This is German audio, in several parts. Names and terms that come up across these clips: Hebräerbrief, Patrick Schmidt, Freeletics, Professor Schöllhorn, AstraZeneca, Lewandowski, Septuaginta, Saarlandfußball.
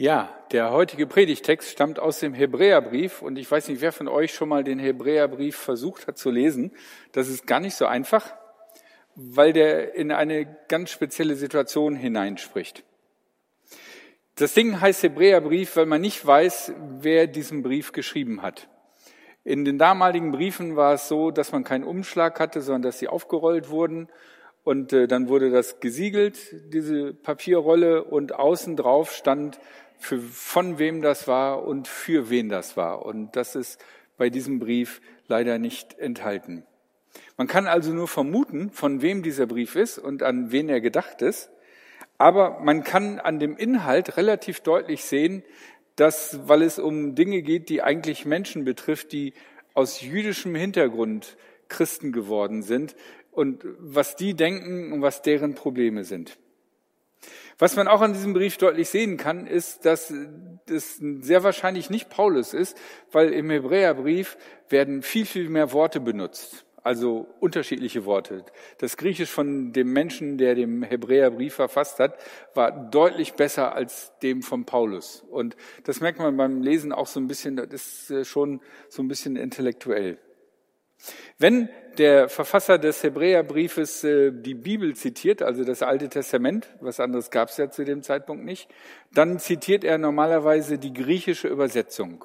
Ja, der heutige Predigtext stammt aus dem Hebräerbrief und ich weiß nicht, wer von euch schon mal den Hebräerbrief versucht hat zu lesen. Das ist gar nicht so einfach, weil der in eine ganz spezielle Situation hineinspricht. Das Ding heißt Hebräerbrief, weil man nicht weiß, wer diesen Brief geschrieben hat. In den damaligen Briefen war es so, dass man keinen Umschlag hatte, sondern dass sie aufgerollt wurden. Und dann wurde das gesiegelt, diese Papierrolle, und außen drauf stand, von wem das war und für wen das war. Und das ist bei diesem Brief leider nicht enthalten. Man kann also nur vermuten, von wem dieser Brief ist und an wen er gedacht ist. Aber man kann an dem Inhalt relativ deutlich sehen, dass, weil es um Dinge geht, die eigentlich Menschen betrifft, die aus jüdischem Hintergrund Christen geworden sind und was die denken und was deren Probleme sind. Was man auch an diesem Brief deutlich sehen kann, ist, dass es sehr wahrscheinlich nicht Paulus ist, weil im Hebräerbrief werden viel, viel mehr Worte benutzt, also unterschiedliche Worte. Das Griechisch von dem Menschen, der den Hebräerbrief verfasst hat, war deutlich besser als dem von Paulus. Und das merkt man beim Lesen auch so ein bisschen, das ist schon so ein bisschen intellektuell. Wenn der Verfasser des Hebräerbriefes die Bibel zitiert, also das Alte Testament, was anderes gab es ja zu dem Zeitpunkt nicht, dann zitiert er normalerweise die griechische Übersetzung.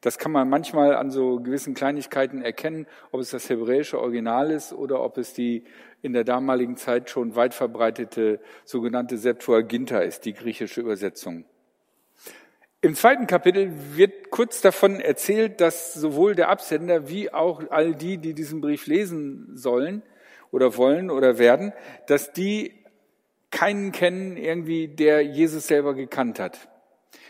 Das kann man manchmal an so gewissen Kleinigkeiten erkennen, ob es das hebräische Original ist oder ob es die in der damaligen Zeit schon weit verbreitete sogenannte Septuaginta ist, die griechische Übersetzung. Im zweiten Kapitel wird kurz davon erzählt, dass sowohl der Absender wie auch all die, die diesen Brief lesen sollen oder wollen oder werden, dass die keinen kennen, irgendwie, der Jesus selber gekannt hat.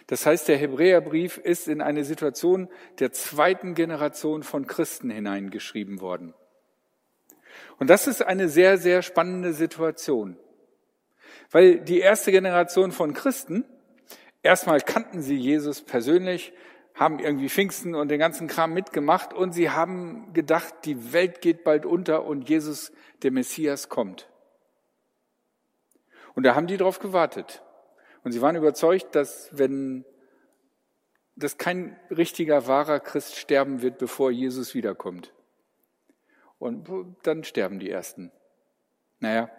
Das heißt, der Hebräerbrief ist in eine Situation der zweiten Generation von Christen hineingeschrieben worden. Und das ist eine sehr, sehr spannende Situation, weil die erste Generation von Christen, erstmal kannten sie Jesus persönlich, haben irgendwie Pfingsten und den ganzen Kram mitgemacht und sie haben gedacht, die Welt geht bald unter und Jesus, der Messias, kommt. Und da haben die drauf gewartet. Und sie waren überzeugt, dass dass kein richtiger, wahrer Christ sterben wird, bevor Jesus wiederkommt. Und dann sterben die Ersten. Naja.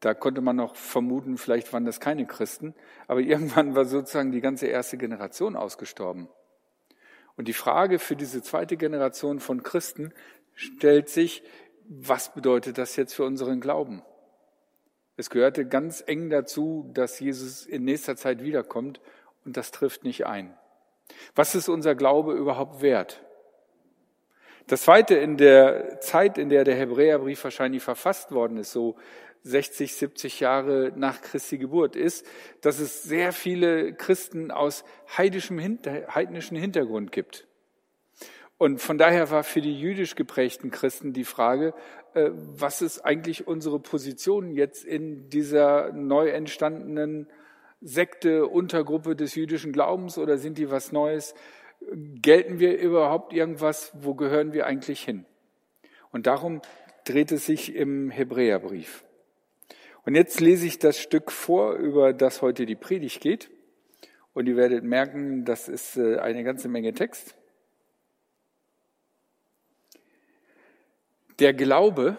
Da konnte man noch vermuten, vielleicht waren das keine Christen, aber irgendwann war sozusagen die ganze erste Generation ausgestorben. Und die Frage für diese zweite Generation von Christen stellt sich, was bedeutet das jetzt für unseren Glauben? Es gehörte ganz eng dazu, dass Jesus in nächster Zeit wiederkommt und das trifft nicht ein. Was ist unser Glaube überhaupt wert? Das Zweite, in der Zeit, in der der Hebräerbrief wahrscheinlich verfasst worden ist, so 60, 70 Jahre nach Christi Geburt, ist, dass es sehr viele Christen aus heidnischem Hintergrund gibt. Und von daher war für die jüdisch geprägten Christen die Frage, was ist eigentlich unsere Position jetzt in dieser neu entstandenen Sekte, Untergruppe des jüdischen Glaubens, oder sind die was Neues? Gelten wir überhaupt irgendwas? Wo gehören wir eigentlich hin? Und darum dreht es sich im Hebräerbrief. Und jetzt lese ich das Stück vor, über das heute die Predigt geht. Und ihr werdet merken, das ist eine ganze Menge Text. Der Glaube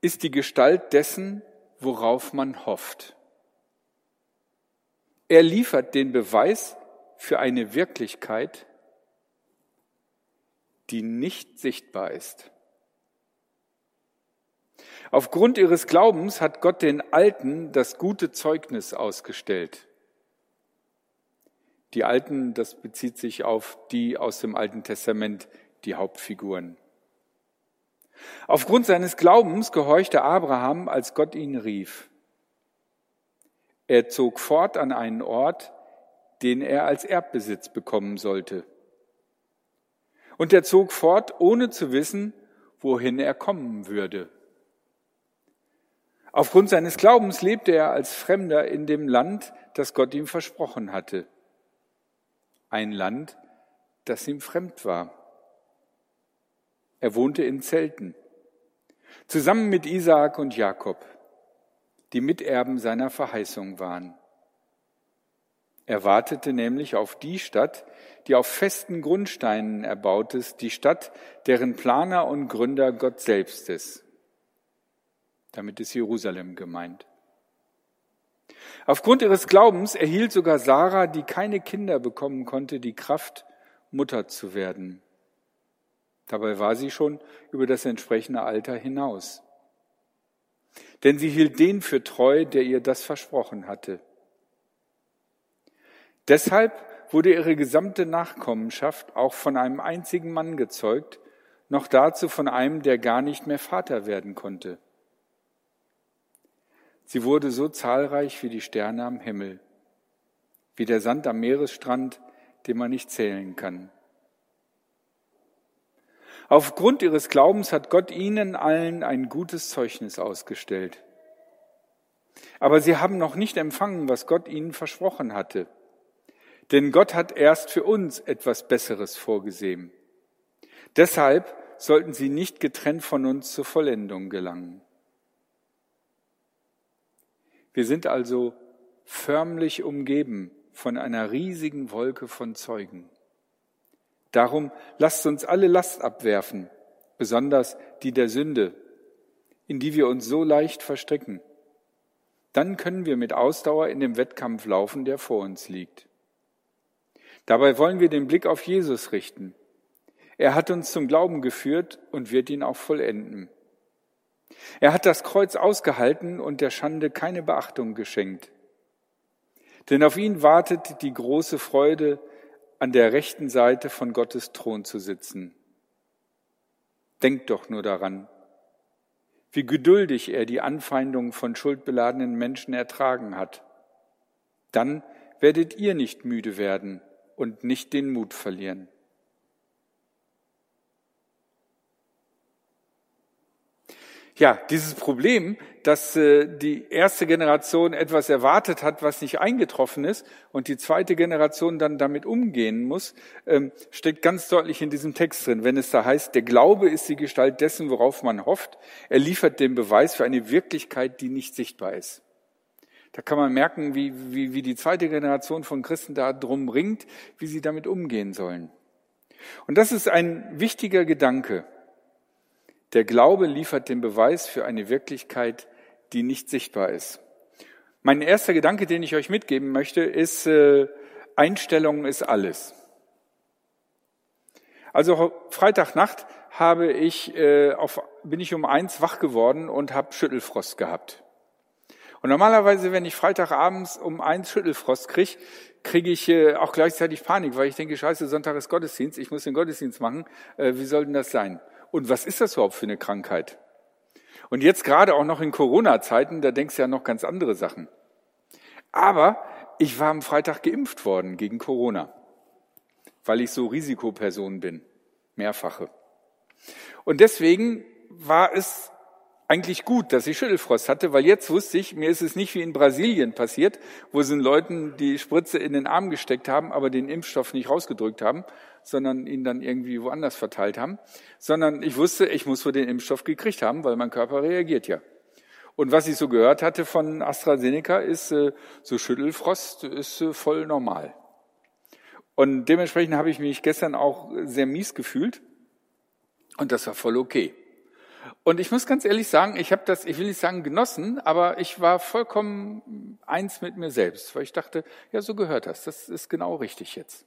ist die Gestalt dessen, worauf man hofft. Er liefert den Beweis für eine Wirklichkeit, die nicht sichtbar ist. Aufgrund ihres Glaubens hat Gott den Alten das gute Zeugnis ausgestellt. Die Alten, das bezieht sich auf die aus dem Alten Testament, die Hauptfiguren. Aufgrund seines Glaubens gehorchte Abraham, als Gott ihn rief. Er zog fort an einen Ort, den er als Erbbesitz bekommen sollte. Und er zog fort, ohne zu wissen, wohin er kommen würde. Aufgrund seines Glaubens lebte er als Fremder in dem Land, das Gott ihm versprochen hatte. Ein Land, das ihm fremd war. Er wohnte in Zelten, zusammen mit Isaak und Jakob, die Miterben seiner Verheißung waren. Er wartete nämlich auf die Stadt, die auf festen Grundsteinen erbaut ist, die Stadt, deren Planer und Gründer Gott selbst ist. Damit ist Jerusalem gemeint. Aufgrund ihres Glaubens erhielt sogar Sarah, die keine Kinder bekommen konnte, die Kraft, Mutter zu werden. Dabei war sie schon über das entsprechende Alter hinaus. Denn sie hielt den für treu, der ihr das versprochen hatte. Deshalb wurde ihre gesamte Nachkommenschaft auch von einem einzigen Mann gezeugt, noch dazu von einem, der gar nicht mehr Vater werden konnte. Sie wurde so zahlreich wie die Sterne am Himmel, wie der Sand am Meeresstrand, den man nicht zählen kann. Aufgrund ihres Glaubens hat Gott ihnen allen ein gutes Zeugnis ausgestellt. Aber sie haben noch nicht empfangen, was Gott ihnen versprochen hatte. Denn Gott hat erst für uns etwas Besseres vorgesehen. Deshalb sollten sie nicht getrennt von uns zur Vollendung gelangen. Wir sind also förmlich umgeben von einer riesigen Wolke von Zeugen. Darum lasst uns alle Last abwerfen, besonders die der Sünde, in die wir uns so leicht verstricken. Dann können wir mit Ausdauer in dem Wettkampf laufen, der vor uns liegt. Dabei wollen wir den Blick auf Jesus richten. Er hat uns zum Glauben geführt und wird ihn auch vollenden. Er hat das Kreuz ausgehalten und der Schande keine Beachtung geschenkt. Denn auf ihn wartet die große Freude, an der rechten Seite von Gottes Thron zu sitzen. Denkt doch nur daran, wie geduldig er die Anfeindungen von schuldbeladenen Menschen ertragen hat. Dann werdet ihr nicht müde werden und nicht den Mut verlieren. Ja, dieses Problem, dass die erste Generation etwas erwartet hat, was nicht eingetroffen ist und die zweite Generation dann damit umgehen muss, steckt ganz deutlich in diesem Text drin. Wenn es da heißt, der Glaube ist die Gestalt dessen, worauf man hofft, er liefert den Beweis für eine Wirklichkeit, die nicht sichtbar ist. Da kann man merken, wie die zweite Generation von Christen da drum ringt, wie sie damit umgehen sollen. Und das ist ein wichtiger Gedanke. Der Glaube liefert den Beweis für eine Wirklichkeit, die nicht sichtbar ist. Mein erster Gedanke, den ich euch mitgeben möchte, ist, Einstellung ist alles. Also Freitagnacht bin ich um 1 wach geworden und habe Schüttelfrost gehabt. Und normalerweise, wenn ich Freitagabends um 1 Schüttelfrost kriege ich auch gleichzeitig Panik, weil ich denke, scheiße, Sonntag ist Gottesdienst, ich muss den Gottesdienst machen, wie soll denn das sein? Und was ist das überhaupt für eine Krankheit? Und jetzt gerade auch noch in Corona-Zeiten, da denkst du ja noch ganz andere Sachen. Aber ich war am Freitag geimpft worden gegen Corona, weil ich so Risikoperson bin, mehrfache. Und deswegen war es eigentlich gut, dass ich Schüttelfrost hatte, weil jetzt wusste ich, mir ist es nicht wie in Brasilien passiert, wo es den Leuten die Spritze in den Arm gesteckt haben, aber den Impfstoff nicht rausgedrückt haben, sondern ihn dann irgendwie woanders verteilt haben, sondern ich wusste, ich muss wohl den Impfstoff gekriegt haben, weil mein Körper reagiert ja. Und was ich so gehört hatte von AstraZeneca ist, so Schüttelfrost ist voll normal. Und dementsprechend habe ich mich gestern auch sehr mies gefühlt und das war voll okay. Und ich muss ganz ehrlich sagen, ich habe das, ich will nicht sagen genossen, aber ich war vollkommen eins mit mir selbst, weil ich dachte, ja, so gehört das, das ist genau richtig jetzt.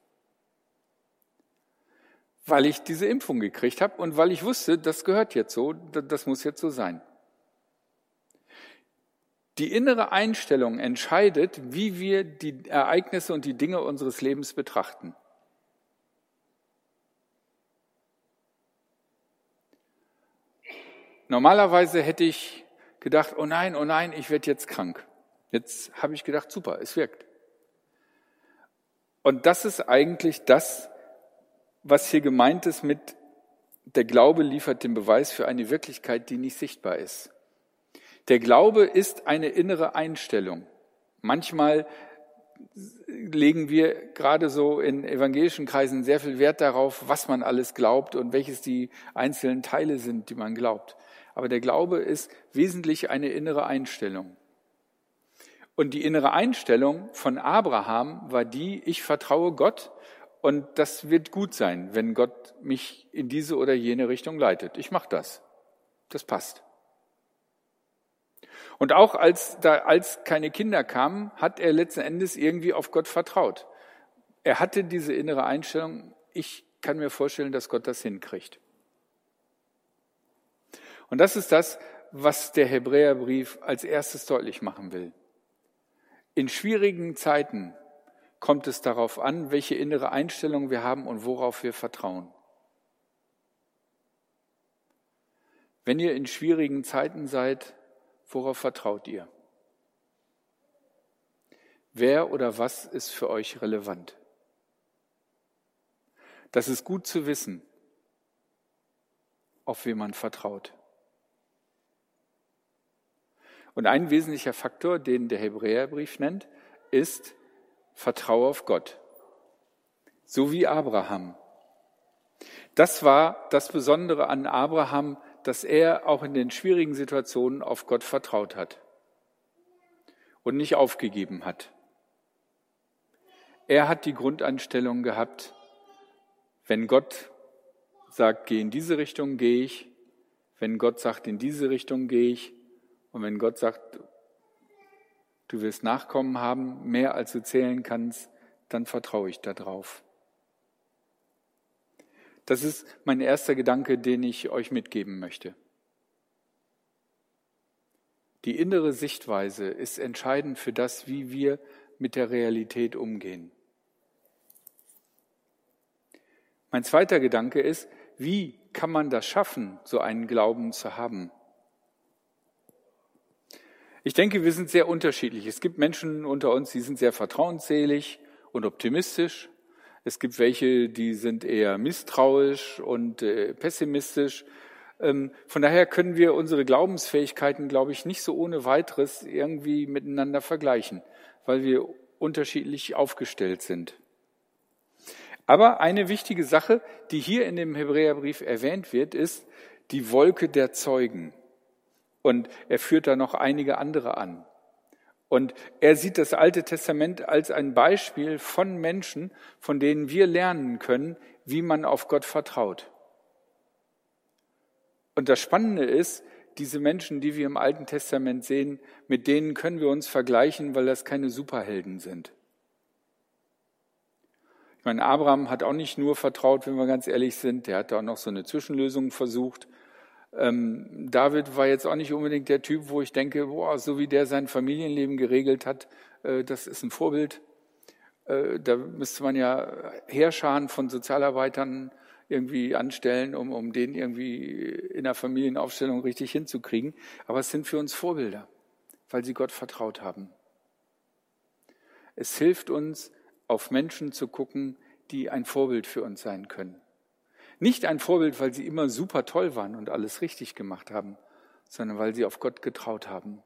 Weil ich diese Impfung gekriegt habe und weil ich wusste, das gehört jetzt so, das muss jetzt so sein. Die innere Einstellung entscheidet, wie wir die Ereignisse und die Dinge unseres Lebens betrachten. Normalerweise hätte ich gedacht, oh nein, ich werde jetzt krank. Jetzt habe ich gedacht, super, es wirkt. Und das ist eigentlich das, was hier gemeint ist mit der Glaube liefert den Beweis für eine Wirklichkeit, die nicht sichtbar ist. Der Glaube ist eine innere Einstellung. Manchmal legen wir gerade so in evangelischen Kreisen sehr viel Wert darauf, was man alles glaubt und welches die einzelnen Teile sind, die man glaubt. Aber der Glaube ist wesentlich eine innere Einstellung. Und die innere Einstellung von Abraham war die, ich vertraue Gott und das wird gut sein, wenn Gott mich in diese oder jene Richtung leitet. Ich mache das. Das passt. Und auch als keine Kinder kamen, hat er letzten Endes irgendwie auf Gott vertraut. Er hatte diese innere Einstellung, ich kann mir vorstellen, dass Gott das hinkriegt. Und das ist das, was der Hebräerbrief als erstes deutlich machen will. In schwierigen Zeiten kommt es darauf an, welche innere Einstellung wir haben und worauf wir vertrauen. Wenn ihr in schwierigen Zeiten seid, worauf vertraut ihr? Wer oder was ist für euch relevant? Das ist gut zu wissen, auf wen man vertraut. Und ein wesentlicher Faktor, den der Hebräerbrief nennt, ist Vertraue auf Gott. So wie Abraham. Das war das Besondere an Abraham, dass er auch in den schwierigen Situationen auf Gott vertraut hat und nicht aufgegeben hat. Er hat die Grundeinstellung gehabt, wenn Gott sagt, geh in diese Richtung, gehe ich. Wenn Gott sagt, in diese Richtung, gehe ich. Und wenn Gott sagt, du wirst Nachkommen haben, mehr als du zählen kannst, dann vertraue ich darauf. Das ist mein erster Gedanke, den ich euch mitgeben möchte. Die innere Sichtweise ist entscheidend für das, wie wir mit der Realität umgehen. Mein zweiter Gedanke ist, wie kann man das schaffen, so einen Glauben zu haben? Ich denke, wir sind sehr unterschiedlich. Es gibt Menschen unter uns, die sind sehr vertrauensselig und optimistisch. Es gibt welche, die sind eher misstrauisch und pessimistisch. Von daher können wir unsere Glaubensfähigkeiten, glaube ich, nicht so ohne weiteres irgendwie miteinander vergleichen, weil wir unterschiedlich aufgestellt sind. Aber eine wichtige Sache, die hier in dem Hebräerbrief erwähnt wird, ist die Wolke der Zeugen. Und er führt da noch einige andere an. Und er sieht das Alte Testament als ein Beispiel von Menschen, von denen wir lernen können, wie man auf Gott vertraut. Und das Spannende ist, diese Menschen, die wir im Alten Testament sehen, mit denen können wir uns vergleichen, weil das keine Superhelden sind. Ich meine, Abraham hat auch nicht nur vertraut, wenn wir ganz ehrlich sind, der hat da auch noch so eine Zwischenlösung versucht. David war jetzt auch nicht unbedingt der Typ, wo ich denke, boah, so wie der sein Familienleben geregelt hat, das ist ein Vorbild. Da müsste man ja Heerscharen von Sozialarbeitern irgendwie anstellen, um den irgendwie in der Familienaufstellung richtig hinzukriegen. Aber es sind für uns Vorbilder, weil sie Gott vertraut haben. Es hilft uns, auf Menschen zu gucken, die ein Vorbild für uns sein können. Nicht ein Vorbild, weil sie immer super toll waren und alles richtig gemacht haben, sondern weil sie auf Gott getraut haben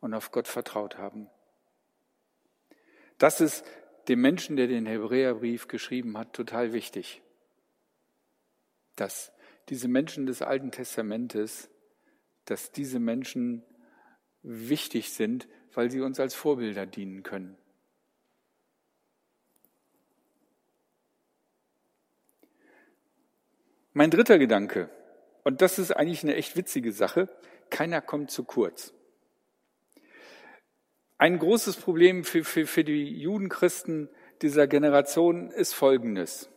und auf Gott vertraut haben. Das ist dem Menschen, der den Hebräerbrief geschrieben hat, total wichtig. Dass diese Menschen des Alten Testamentes, dass diese Menschen wichtig sind, weil sie uns als Vorbilder dienen können. Mein dritter Gedanke, und das ist eigentlich eine echt witzige Sache, keiner kommt zu kurz. Ein großes Problem für die Judenchristen dieser Generation ist Folgendes.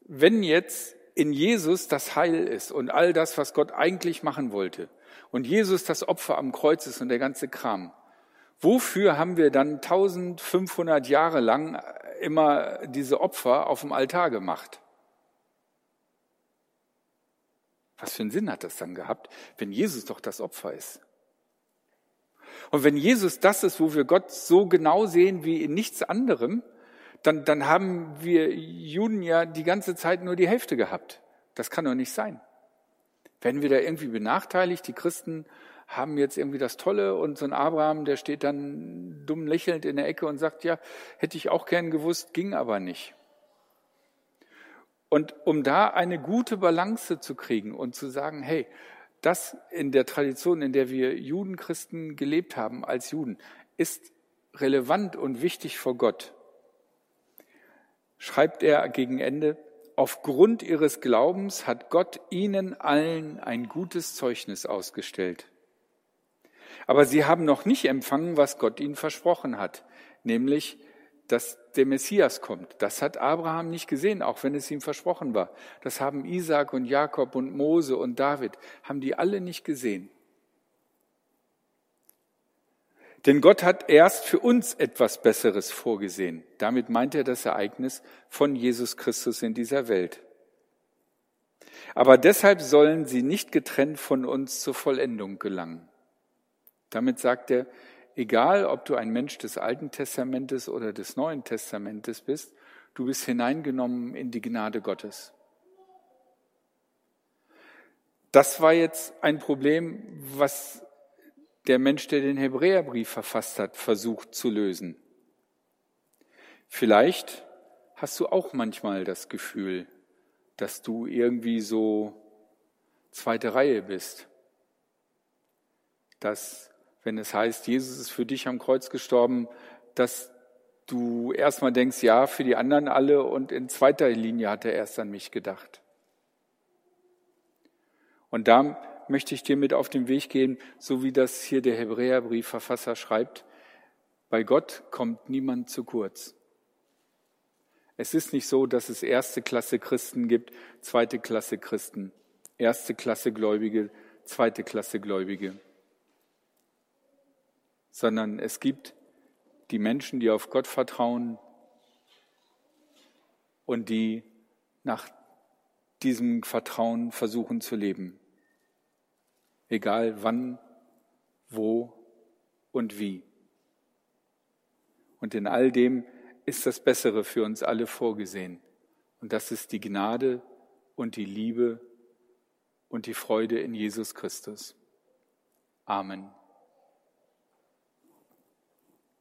Wenn jetzt in Jesus das Heil ist und all das, was Gott eigentlich machen wollte, und Jesus das Opfer am Kreuz ist und der ganze Kram, wofür haben wir dann 1500 Jahre lang immer diese Opfer auf dem Altar gemacht? Was für einen Sinn hat das dann gehabt, wenn Jesus doch das Opfer ist? Und wenn Jesus das ist, wo wir Gott so genau sehen wie in nichts anderem, dann haben wir Juden ja die ganze Zeit nur die Hälfte gehabt. Das kann doch nicht sein. Werden wir da irgendwie benachteiligt? Die Christen haben jetzt irgendwie das Tolle und so ein Abraham, der steht dann dumm lächelnd in der Ecke und sagt, ja, hätte ich auch gern gewusst, ging aber nicht. Und um da eine gute Balance zu kriegen und zu sagen, hey, das in der Tradition, in der wir Judenchristen gelebt haben als Juden, ist relevant und wichtig vor Gott, schreibt er gegen Ende, aufgrund ihres Glaubens hat Gott ihnen allen ein gutes Zeugnis ausgestellt. Aber sie haben noch nicht empfangen, was Gott ihnen versprochen hat, nämlich, dass der Messias kommt. Das hat Abraham nicht gesehen, auch wenn es ihm versprochen war. Das haben Isaak und Jakob und Mose und David, haben die alle nicht gesehen. Denn Gott hat erst für uns etwas Besseres vorgesehen. Damit meint er das Ereignis von Jesus Christus in dieser Welt. Aber deshalb sollen sie nicht getrennt von uns zur Vollendung gelangen. Damit sagt er, egal ob du ein Mensch des Alten Testamentes oder des Neuen Testamentes bist, du bist hineingenommen in die Gnade Gottes. Das war jetzt ein Problem, was der Mensch, der den Hebräerbrief verfasst hat, versucht zu lösen. Vielleicht hast du auch manchmal das Gefühl, dass du irgendwie so zweite Reihe bist. Dass, wenn es heißt, Jesus ist für dich am Kreuz gestorben, dass du erstmal denkst, ja, für die anderen alle und in zweiter Linie hat er erst an mich gedacht. Und da möchte ich dir mit auf den Weg gehen, so wie das hier der Hebräerbriefverfasser schreibt. Bei Gott kommt niemand zu kurz. Es ist nicht so, dass es erste Klasse Christen gibt, zweite Klasse Christen, erste Klasse Gläubige, zweite Klasse Gläubige. Sondern es gibt die Menschen, die auf Gott vertrauen und die nach diesem Vertrauen versuchen zu leben. Egal wann, wo und wie. Und in all dem ist das Bessere für uns alle vorgesehen. Und das ist die Gnade und die Liebe und die Freude in Jesus Christus. Amen.